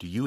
Do you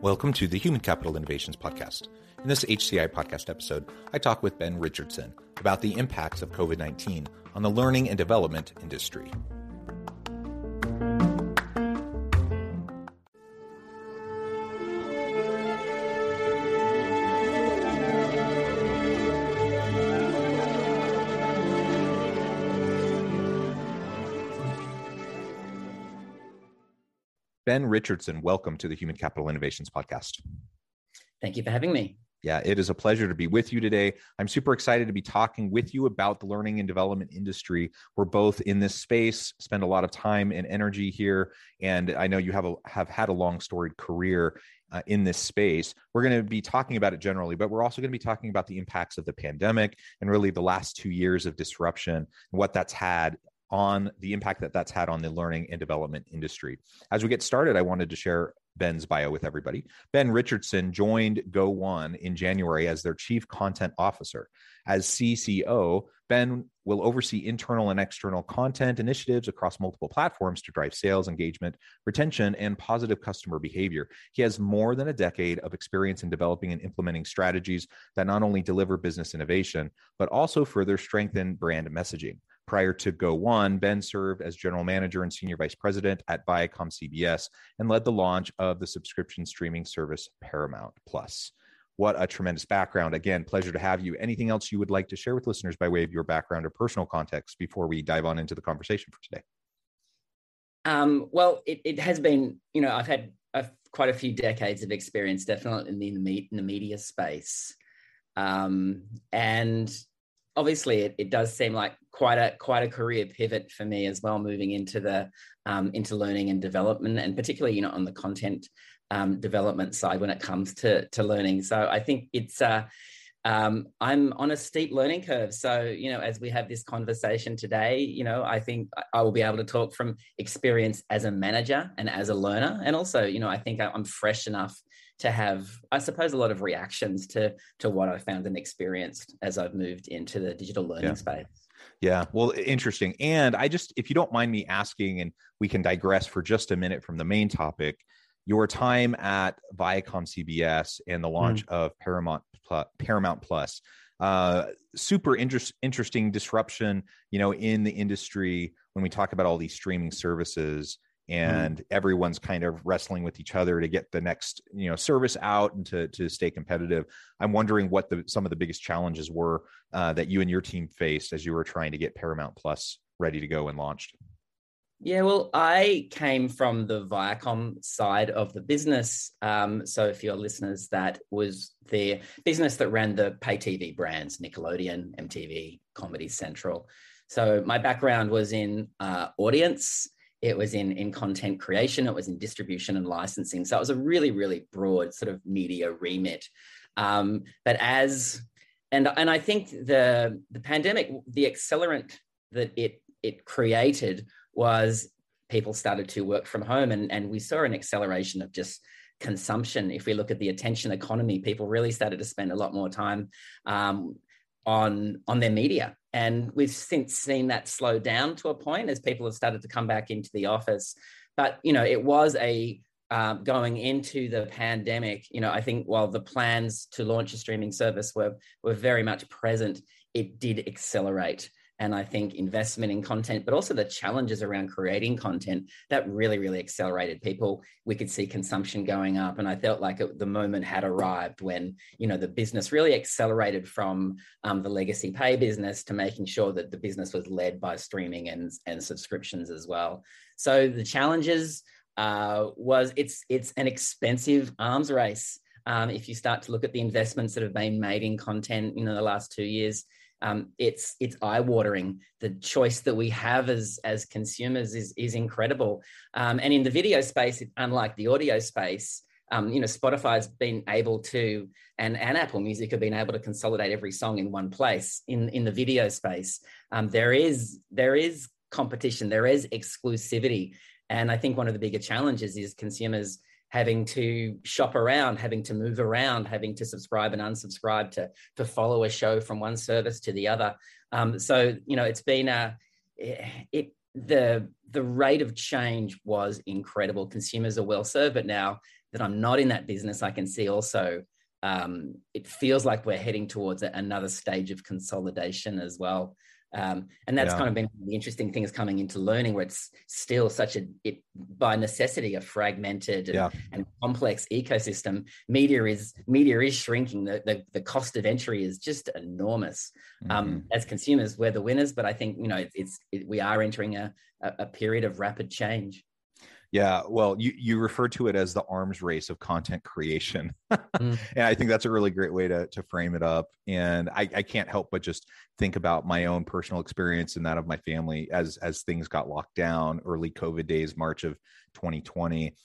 Welcome to the Human Capital Innovations Podcast. In this HCI podcast episode, I talk with Ben Richardson about the impacts of COVID-19 on the learning and development industry. Ben Richardson, welcome to the Human Capital Innovations Podcast. Thank you for having me. Yeah, it is a pleasure to be with you today. I'm super excited to be talking with you about the learning and development industry. We're both in this space, spend a lot of time and energy here, and I know you have had a long storied career in this space. We're going to be talking about it generally, but we're also going to be talking about the impacts of the pandemic and really the last 2 years of disruption and what that's had on the impact that that's had on the learning and development industry. As we get started, I wanted to share Ben's bio with everybody. Ben Richardson joined Go1 in January as their Chief Content Officer. As CCO, Ben will oversee internal and external content initiatives across multiple platforms to drive sales, engagement, retention, and positive customer behavior. He has more than a decade of experience in developing and implementing strategies that not only deliver business innovation, but also further strengthen brand messaging. Prior to Go1, Ben served as general manager and senior vice president at Viacom CBS and led the launch of the subscription streaming service Paramount Plus. What a tremendous background. Again, pleasure to have you. Anything else you would like to share with listeners by way of your background or personal context before we dive on into the conversation for today? Well, it has been, I've had quite a few decades of experience, definitely in the media space. And obviously, it does seem like quite a career pivot for me as well, moving into the into learning and development, and particularly on the content development side when it comes to learning. So I think it's I'm on a steep learning curve. So as we have this conversation today, I think I will be able to talk from experience as a manager and as a learner, and also I think I'm fresh enough to have, I suppose, a lot of reactions to what I found and experienced as I've moved into the digital learning space. Yeah, well, interesting. And if you don't mind me asking, and we can digress for just a minute from the main topic, your time at Viacom CBS and the launch of Paramount Plus, super interesting disruption, in the industry when we talk about all these streaming services. And everyone's kind of wrestling with each other to get the next, service out and to stay competitive. I'm wondering what some of the biggest challenges were that you and your team faced as you were trying to get Paramount Plus ready to go and launched. Yeah, well, I came from the Viacom side of the business. So for your listeners, that was the business that ran the pay TV brands, Nickelodeon, MTV, Comedy Central. So my background was in audience. It was in content creation, it was in distribution and licensing. So it was a really, really broad sort of media remit. But I think the pandemic, the accelerant that it created was people started to work from home, and we saw an acceleration of just consumption. If we look at the attention economy, people really started to spend a lot more time on their media. And we've since seen that slow down to a point as people have started to come back into the office. But, it was going into the pandemic, I think while the plans to launch a streaming service were very much present, it did accelerate. And I think investment in content, but also the challenges around creating content, that really, really accelerated people. We could see consumption going up. And I felt like the moment had arrived when, you know, the business really accelerated from the legacy pay business to making sure that the business was led by streaming and subscriptions as well. So the challenges was it's an expensive arms race. If you start to look at the investments that have been made in content, you know, the last 2 years, it's eye-watering. The choice that we have as consumers is incredible. And in the video space, unlike the audio space, you know, Spotify's been able to, and Apple Music have been able to consolidate every song in one place. In the video space, there is competition, there is exclusivity. And I think one of the bigger challenges is consumers having to shop around, having to move around, having to subscribe and unsubscribe to follow a show from one service to the other. So, you know, it's been the rate of change was incredible. Consumers are well served, but now that I'm not in that business, I can see also it feels like we're heading towards another stage of consolidation as well. And that's kind of been the interesting thing is coming into learning, where it's still such by necessity, a fragmented and complex ecosystem. Media is shrinking. The cost of entry is just enormous. Mm-hmm. As consumers, we're the winners, but I think, you know, we are entering a period of rapid change. Yeah, well, you refer to it as the arms race of content creation. And I think that's a really great way to frame it up. And I can't help but just think about my own personal experience and that of my family as things got locked down, early COVID days, March of 2020.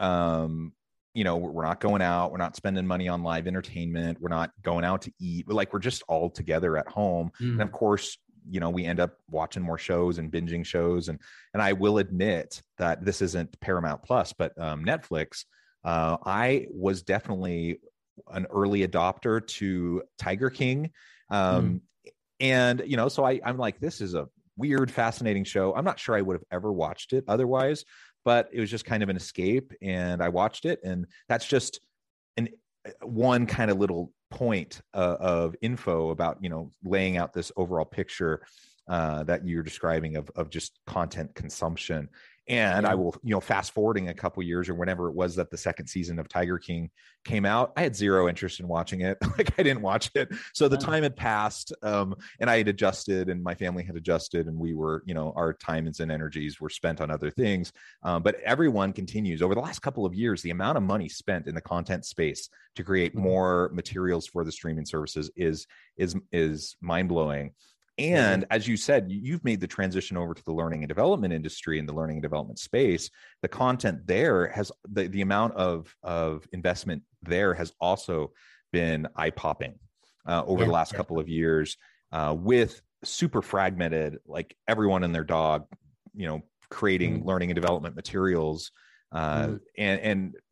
You know, we're not going out, we're not spending money on live entertainment, we're not going out to eat, but like we're just all together at home. And of course, you know, we end up watching more shows and binging shows. And I will admit that this isn't Paramount Plus, but Netflix, I was definitely an early adopter to Tiger King. And, you know, so I'm like, this is a weird, fascinating show. I'm not sure I would have ever watched it otherwise, but it was just kind of an escape and I watched it. And that's just one kind of little point of info about, you know, laying out this overall picture that you're describing of just content consumption. And I will, you know, fast forwarding a couple years or whenever it was that the second season of Tiger King came out, I had zero interest in watching it. Like I didn't watch it. So the time had passed and I had adjusted and my family had adjusted and we were, you know, our times and energies were spent on other things. But everyone continues over the last couple of years, the amount of money spent in the content space to create more materials for the streaming services is mind-blowing. And as you said, you've made the transition over to the learning and development industry and the learning and development space. The content there has the amount of investment there has also been eye-popping over the last couple of years with super fragmented, like everyone and their dog, you know, creating learning and development materials. And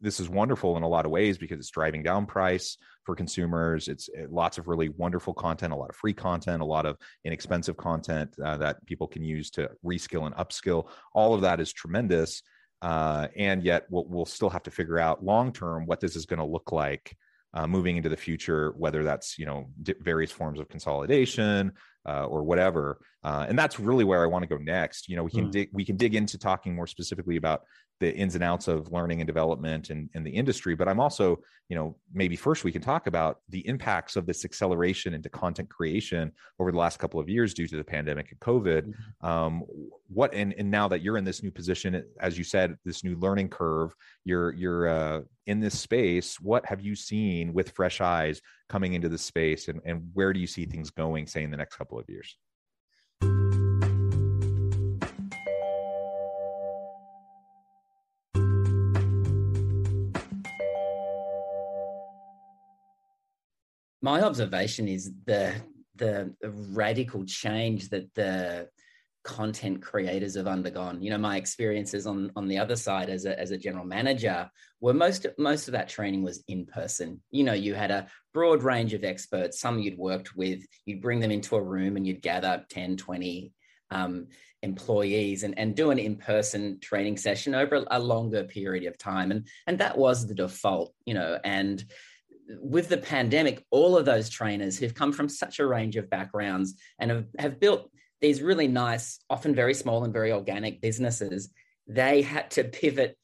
this is wonderful in a lot of ways because it's driving down price for consumers. It's lots of really wonderful content, a lot of free content, a lot of inexpensive content that people can use to reskill and upskill. All of that is tremendous. And yet we'll still have to figure out long-term what this is going to look like moving into the future, whether that's, you know, various forms of consolidation or whatever. And that's really where I want to go next. You know, we can dig into talking more specifically about the ins and outs of learning and development and the industry, but I'm also, you know, maybe first we can talk about the impacts of this acceleration into content creation over the last couple of years due to the pandemic and COVID. And now that you're in this new position, as you said, this new learning curve, you're in this space, what have you seen with fresh eyes coming into this space and where do you see things going, say, in the next couple of years? My observation is the radical change that the content creators have undergone. You know, my experiences on the other side as a general manager were most of that training was in person. You know, you had a broad range of experts, some you'd worked with, you'd bring them into a room and you'd gather 10, 20 employees and do an in-person training session over a longer period of time. And that was the default, you know, and with the pandemic, all of those trainers who've come from such a range of backgrounds and have built these really nice, often very small and very organic businesses, they had to pivot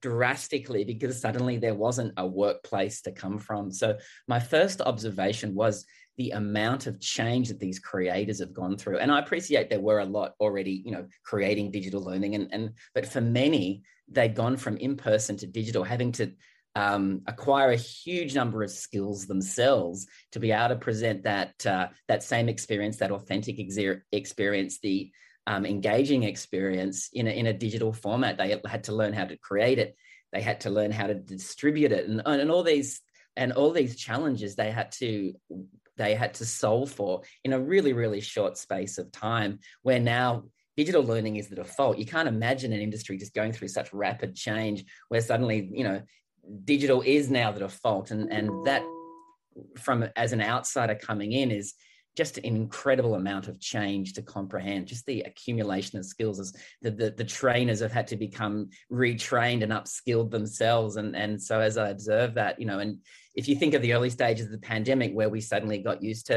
drastically because suddenly there wasn't a workplace to come from. So my first observation was the amount of change that these creators have gone through. And I appreciate there were a lot already, you know, creating digital learning. But for many, they'd gone from in-person to digital, having to acquire a huge number of skills themselves to be able to present that that same experience, that authentic experience, the engaging experience in a digital format. They had to learn how to create it. They had to learn how to distribute it, and all these challenges they had to solve for in a really, really short space of time. Where now digital learning is the default. You can't imagine an industry just going through such rapid change where suddenly, you know, digital is now the default, and that, from as an outsider coming in, is just an incredible amount of change to comprehend. Just the accumulation of skills is the trainers have had to become retrained and upskilled themselves, and so as I observe that, you know, and if you think of the early stages of the pandemic where we suddenly got used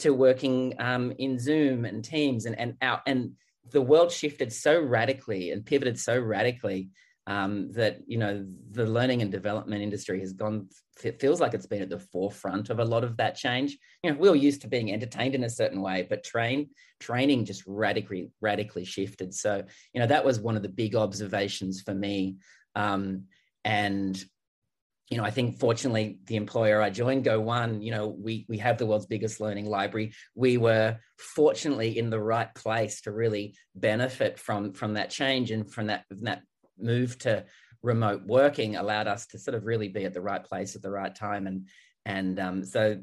to working in Zoom and Teams and the world shifted so radically and pivoted so radically. That, you know, the learning and development industry has gone, it feels like it's been at the forefront of a lot of that change. You know, we were used to being entertained in a certain way, but training just radically shifted. So, you know, that was one of the big observations for me. And, you know, I think fortunately the employer I joined, Go1, you know, we have the world's biggest learning library. We were fortunately in the right place to really benefit from that change, and from that move to remote working allowed us to sort of really be at the right place at the right time. And so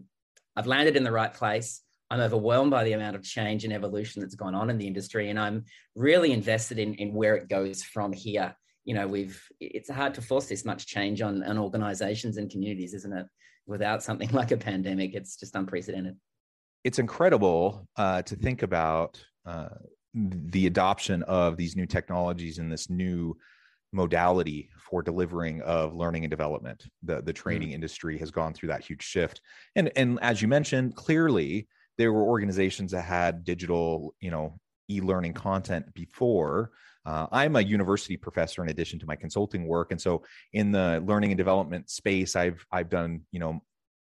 I've landed in the right place. I'm overwhelmed by the amount of change and evolution that's gone on in the industry. And I'm really invested in where it goes from here. You know, it's hard to force this much change on organizations and communities, isn't it? Without something like a pandemic, it's just unprecedented. It's incredible to think about the adoption of these new technologies and this new modality for delivering of learning and development. The training industry has gone through that huge shift. And as you mentioned, clearly there were organizations that had digital, you know, e-learning content before. I'm a university professor in addition to my consulting work. And so in the learning and development space, I've done, you know,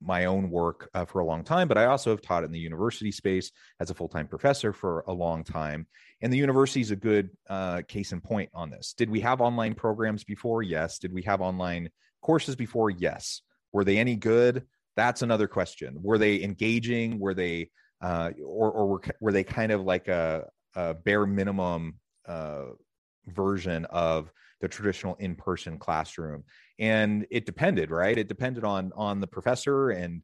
my own work for a long time, but I also have taught in the university space as a full-time professor for a long time. And the university is a good case in point on this. Did we have online programs before? Yes. Did we have online courses before? Yes. Were they any good? That's another question. Were they engaging? Were they, or were they kind of like a bare minimum version of the traditional in-person classroom? And it depended, right? It depended on the professor and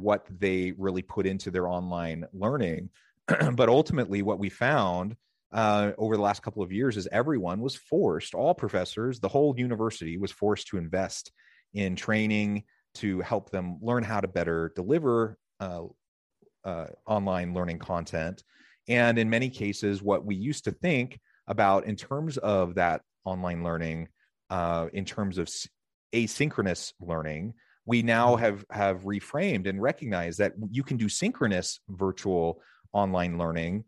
what they really put into their online learning. But ultimately what we found over the last couple of years is everyone was forced, all professors, the whole university was forced to invest in training to help them learn how to better deliver online learning content. And in many cases, what we used to think about in terms of that online learning, in terms of asynchronous learning, we now have reframed and recognized that you can do synchronous virtual online learning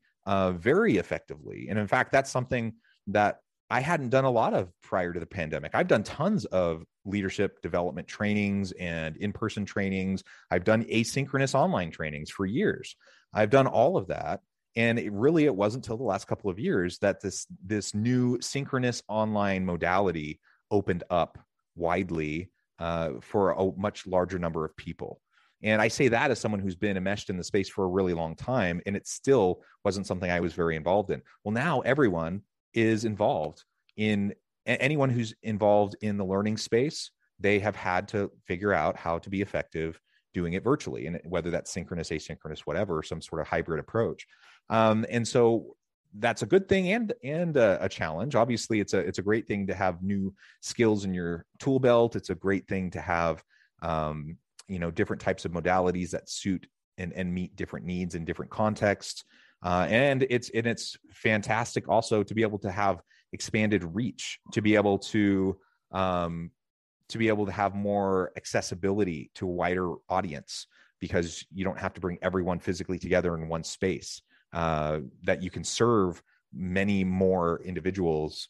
very effectively. And in fact, that's something that I hadn't done a lot of prior to the pandemic. I've done tons of leadership development trainings and in-person trainings. I've done asynchronous online trainings for years. I've done all of that. And it wasn't till the last couple of years that this new synchronous online modality opened up widely for a much larger number of people. And I say that as someone who's been enmeshed in the space for a really long time, and it still wasn't something I was very involved in. Well, now everyone is involved anyone who's involved in the learning space, they have had to figure out how to be effective doing it virtually, and whether that's synchronous, asynchronous, whatever, some sort of hybrid approach. And so that's a good thing and a challenge. Obviously, it's a great thing to have new skills in your tool belt. It's a great thing to have, you know, different types of modalities that suit and meet different needs in different contexts. And it's fantastic also to be able to have expanded reach, to be able to have more accessibility to a wider audience, because you don't have to bring everyone physically together in one space. that you can serve many more individuals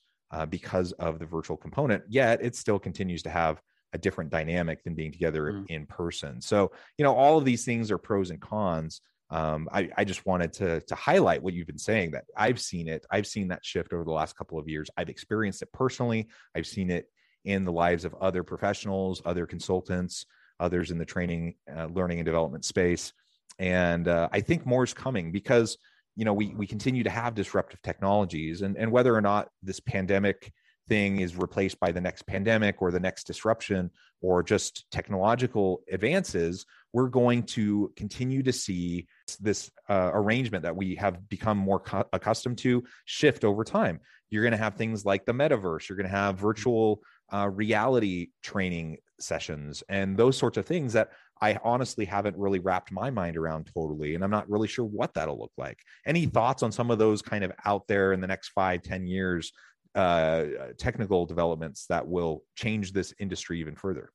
because of the virtual component, yet it still continues to have a different dynamic than being together in person. So, you know, all of these things are pros and cons. I just wanted to highlight what you've been saying, that I've seen it. I've seen that shift over the last couple of years. I've experienced it personally. I've seen it in the lives of other professionals, other consultants, others in the training, learning and development space. And I think more is coming because, you know, we continue to have disruptive technologies, and whether or not this pandemic thing is replaced by the next pandemic or the next disruption or just technological advances, we're going to continue to see this arrangement that we have become more accustomed to shift over time. You're going to have things like the metaverse. You're going to have virtual reality training sessions and those sorts of things that I honestly haven't really wrapped my mind around totally. And I'm not really sure what that'll look like. Any thoughts on some of those kind of out there in the next 5-10 years, technical developments that will change this industry even further?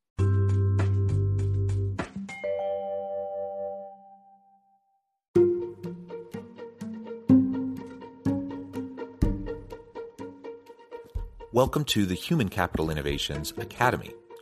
Welcome to the Human Capital Innovations Academy.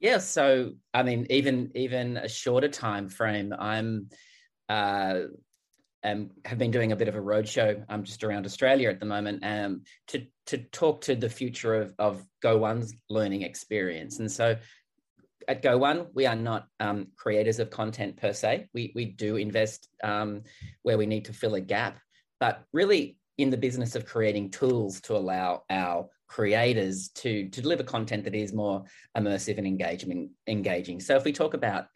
Yeah, so I mean, even a shorter time frame. I have been doing a bit of a roadshow. I'm just around Australia at the moment, to talk to the future of Go1's learning experience. And so, at Go1, we are not creators of content per se. We do invest where we need to fill a gap, but really in the business of creating tools to allow our creators to deliver content that is more immersive and engaging. So if we talk about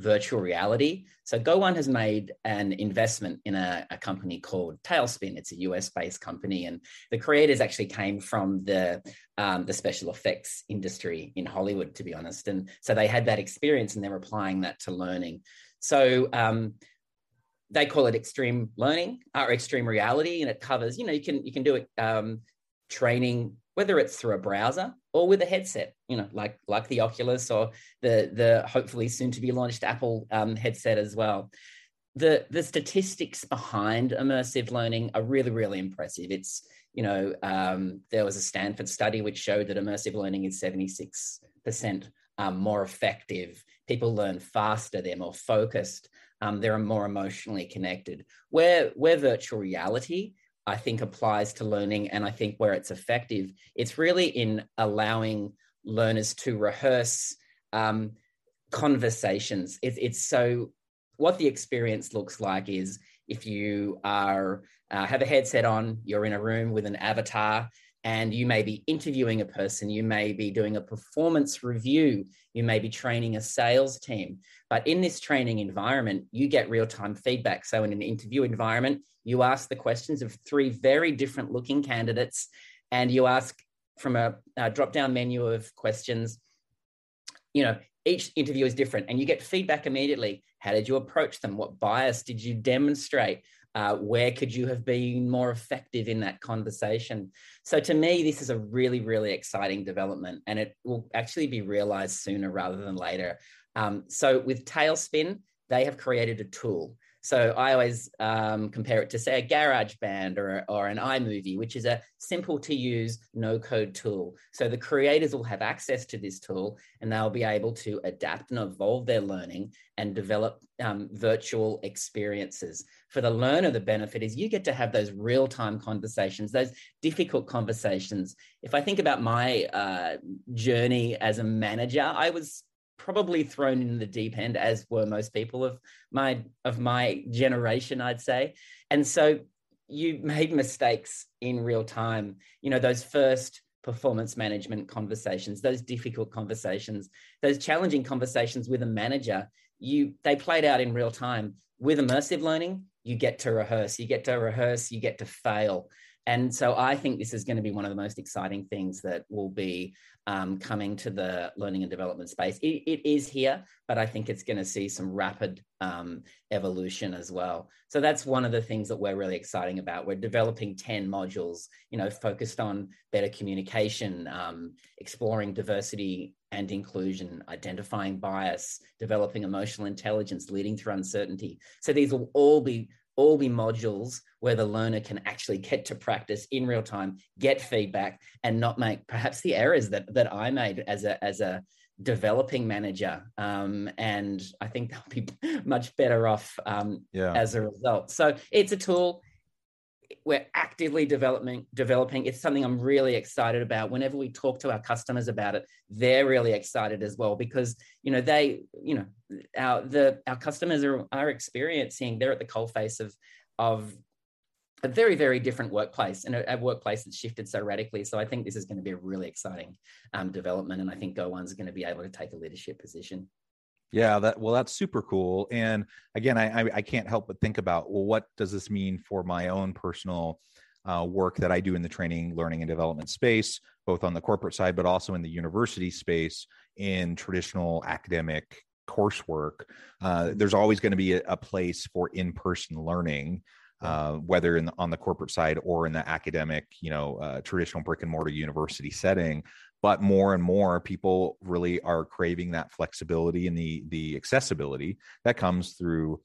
virtual reality, so Go1 has made an investment in a company called Tailspin. It's a US-based company, and the creators actually came from the special effects industry in Hollywood, to be honest. And so they had that experience and they're applying that to learning. So they call it extreme learning or extreme reality, and it covers, you know, you can do it training, whether it's through a browser or with a headset, you know, like the Oculus or the hopefully soon to be launched Apple headset as well. The statistics behind immersive learning are really, really impressive. It's, you know, there was a Stanford study which showed that immersive learning is 76% more effective. People learn faster, they're more focused, they're more emotionally connected. Where virtual reality, I think, applies to learning, and I think where it's effective, it's really in allowing learners to rehearse conversations. So what the experience looks like is if you have a headset on, you're in a room with an avatar, and you may be interviewing a person, you may be doing a performance review, you may be training a sales team. But in this training environment, you get real-time feedback. So in an interview environment, you ask the questions of three very different looking candidates, and you ask from a drop-down menu of questions, you know, each interview is different, and you get feedback immediately. How did you approach them? What bias did you demonstrate? Where could you have been more effective in that conversation? So to me, this is a really, really exciting development, and it will actually be realized sooner rather than later. So with Tailspin, they have created a tool. So I always compare it to, say, a Garage Band or an iMovie, which is a simple to use, no code tool. So the creators will have access to this tool, and they'll be able to adapt and evolve their learning and develop virtual experiences. For the learner, the benefit is you get to have those real-time conversations, those difficult conversations. If I think about my journey as a manager, I was probably thrown in the deep end, as were most people of my generation, I'd say. And so you made mistakes in real time. You know, those first performance management conversations, those difficult conversations, those challenging conversations with a manager, they played out in real time. With immersive learning, you get to rehearse, you get to fail. And so I think this is going to be one of the most exciting things that will be coming to the learning and development space. It is here, but I think it's going to see some rapid evolution as well. So that's one of the things that we're really excited about. We're developing 10 modules, you know, focused on better communication, exploring diversity and inclusion, identifying bias, developing emotional intelligence, leading through uncertainty. So these will all be modules where the learner can actually get to practice in real time, get feedback, and not make perhaps the errors that I made as a developing manager. And I think they'll be much better off as a result. So it's a tool we're actively developing. It's something I'm really excited about. Whenever we talk to our customers about it, they're really excited as well, because, you know, our customers are experiencing, they're at the coalface of a very, very different workplace, and a workplace that's shifted so radically. So I think this is going to be a really exciting development. And I think Go1's going to be able to take a leadership position. Yeah, that's super cool. And again, I can't help but think about, well, what does this mean for my own personal work that I do in the training, learning, and development space, both on the corporate side, but also in the university space, in traditional academic coursework. There's always going to be a place for in-person learning, whether on the corporate side or in the academic, traditional brick and mortar university setting. But more and more people really are craving that flexibility and the accessibility that comes through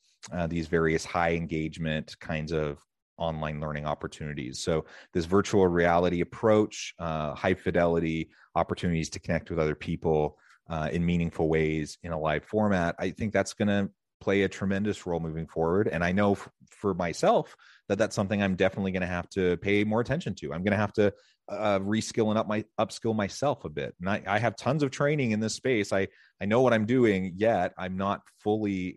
these various high engagement kinds of online learning opportunities. So this virtual reality approach, high fidelity opportunities to connect with other people in meaningful ways in a live format, I think that's going to play a tremendous role moving forward. And I know for myself that that's something I'm definitely going to have to pay more attention to. I'm going to have to reskill and upskill myself a bit. And I have tons of training in this space. I know what I'm doing, yet I'm not fully,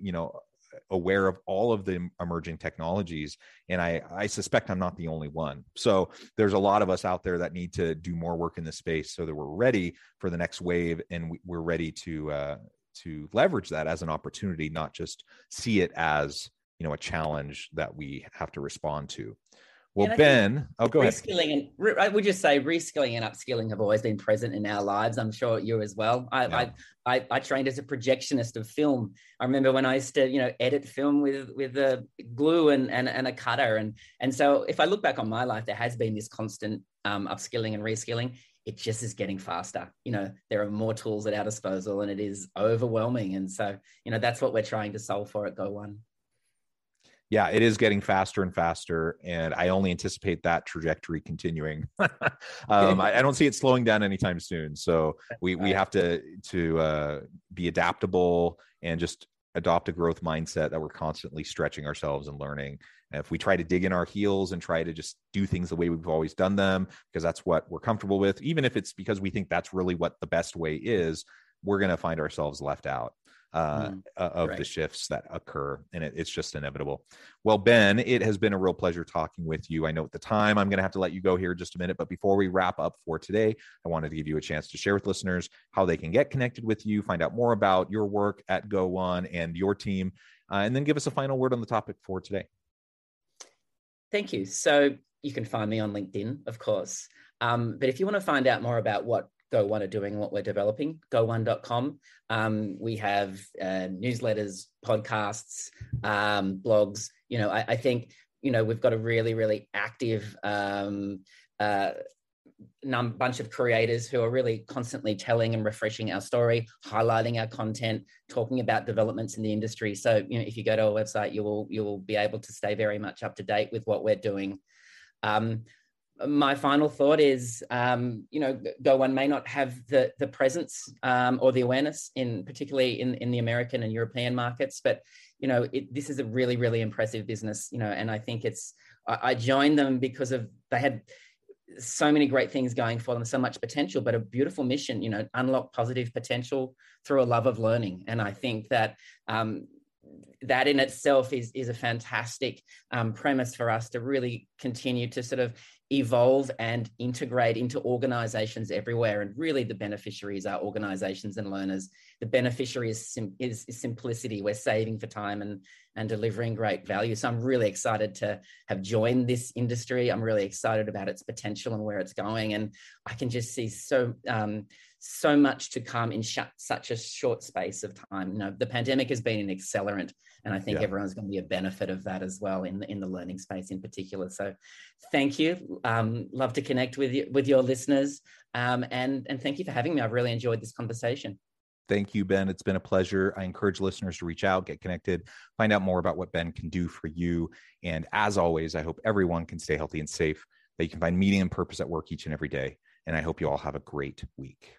aware of all of the emerging technologies. And I suspect I'm not the only one. So there's a lot of us out there that need to do more work in this space so that we're ready for the next wave, and we're ready to leverage that as an opportunity, not just see it as, a challenge that we have to respond to. Well, Ben, go ahead. I would just say reskilling and upskilling have always been present in our lives. I'm sure you as well. I trained as a projectionist of film. I remember when I used to, edit film with the glue and a cutter. And so if I look back on my life, there has been this constant upskilling and reskilling. It just is getting faster. There are more tools at our disposal, and it is overwhelming. And so, that's what we're trying to solve for at Go1. Yeah, it is getting faster and faster. And I only anticipate that trajectory continuing. I don't see it slowing down anytime soon. So we have to be adaptable and just adopt a growth mindset that we're constantly stretching ourselves and learning. And if we try to dig in our heels and try to just do things the way we've always done them, because that's what we're comfortable with, even if it's because we think that's really what the best way is, we're going to find ourselves left out. of the shifts that occur, and it's just inevitable. Well, Ben, it has been a real pleasure talking with you. I know at the time I'm going to have to let you go here in just a minute, but before we wrap up for today, I wanted to give you a chance to share with listeners how they can get connected with you, find out more about your work at Go1 and your team, and then give us a final word on the topic for today. Thank you. So you can find me on LinkedIn, of course. But if you want to find out more about what Go1 are doing, what we're developing, go1.com. We have newsletters, podcasts, blogs. You know, I think, you know, we've got a really, really active bunch of creators who are really constantly telling and refreshing our story, highlighting our content, talking about developments in the industry. So, you know, if you go to our website, you will be able to stay very much up to date with what we're doing. My final thought is, you know, Go1 may not have the presence or the awareness, in particularly in the American and European markets, but, you know, this is a really, really impressive business, you know, and I think I joined them because they had so many great things going for them, so much potential, but a beautiful mission, you know, unlock positive potential through a love of learning. And I think that, that in itself is a fantastic premise for us to really continue to sort of evolve and integrate into organizations everywhere. And really the beneficiaries are organizations and learners. The beneficiary is simplicity. We're saving for time and delivering great value. So I'm really excited to have joined this industry. I'm really excited about its potential and where it's going. And I can just see so much to come in such a short space of time. You know, the pandemic has been an accelerant, and I think everyone's going to be a benefit of that as well in the learning space in particular. So thank you. Love to connect with your listeners. And thank you for having me. I've really enjoyed this conversation. Thank you, Ben. It's been a pleasure. I encourage listeners to reach out, get connected, find out more about what Ben can do for you. And as always, I hope everyone can stay healthy and safe, that you can find meaning and purpose at work each and every day. And I hope you all have a great week.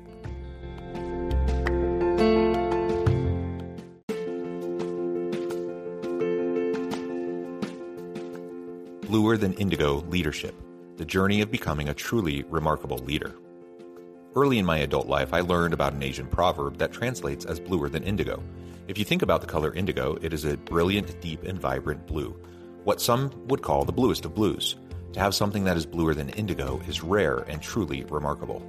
Bluer Than Indigo Leadership, the journey of becoming a truly remarkable leader. Early in my adult life, I learned about an Asian proverb that translates as bluer than indigo. If you think about the color indigo, it is a brilliant, deep, and vibrant blue, what some would call the bluest of blues. To have something that is bluer than indigo is rare and truly remarkable.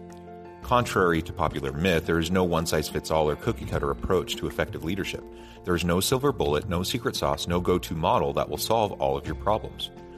Contrary to popular myth, there is no one-size-fits-all or cookie-cutter approach to effective leadership. There is no silver bullet, no secret sauce, no go-to model that will solve all of your problems.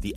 The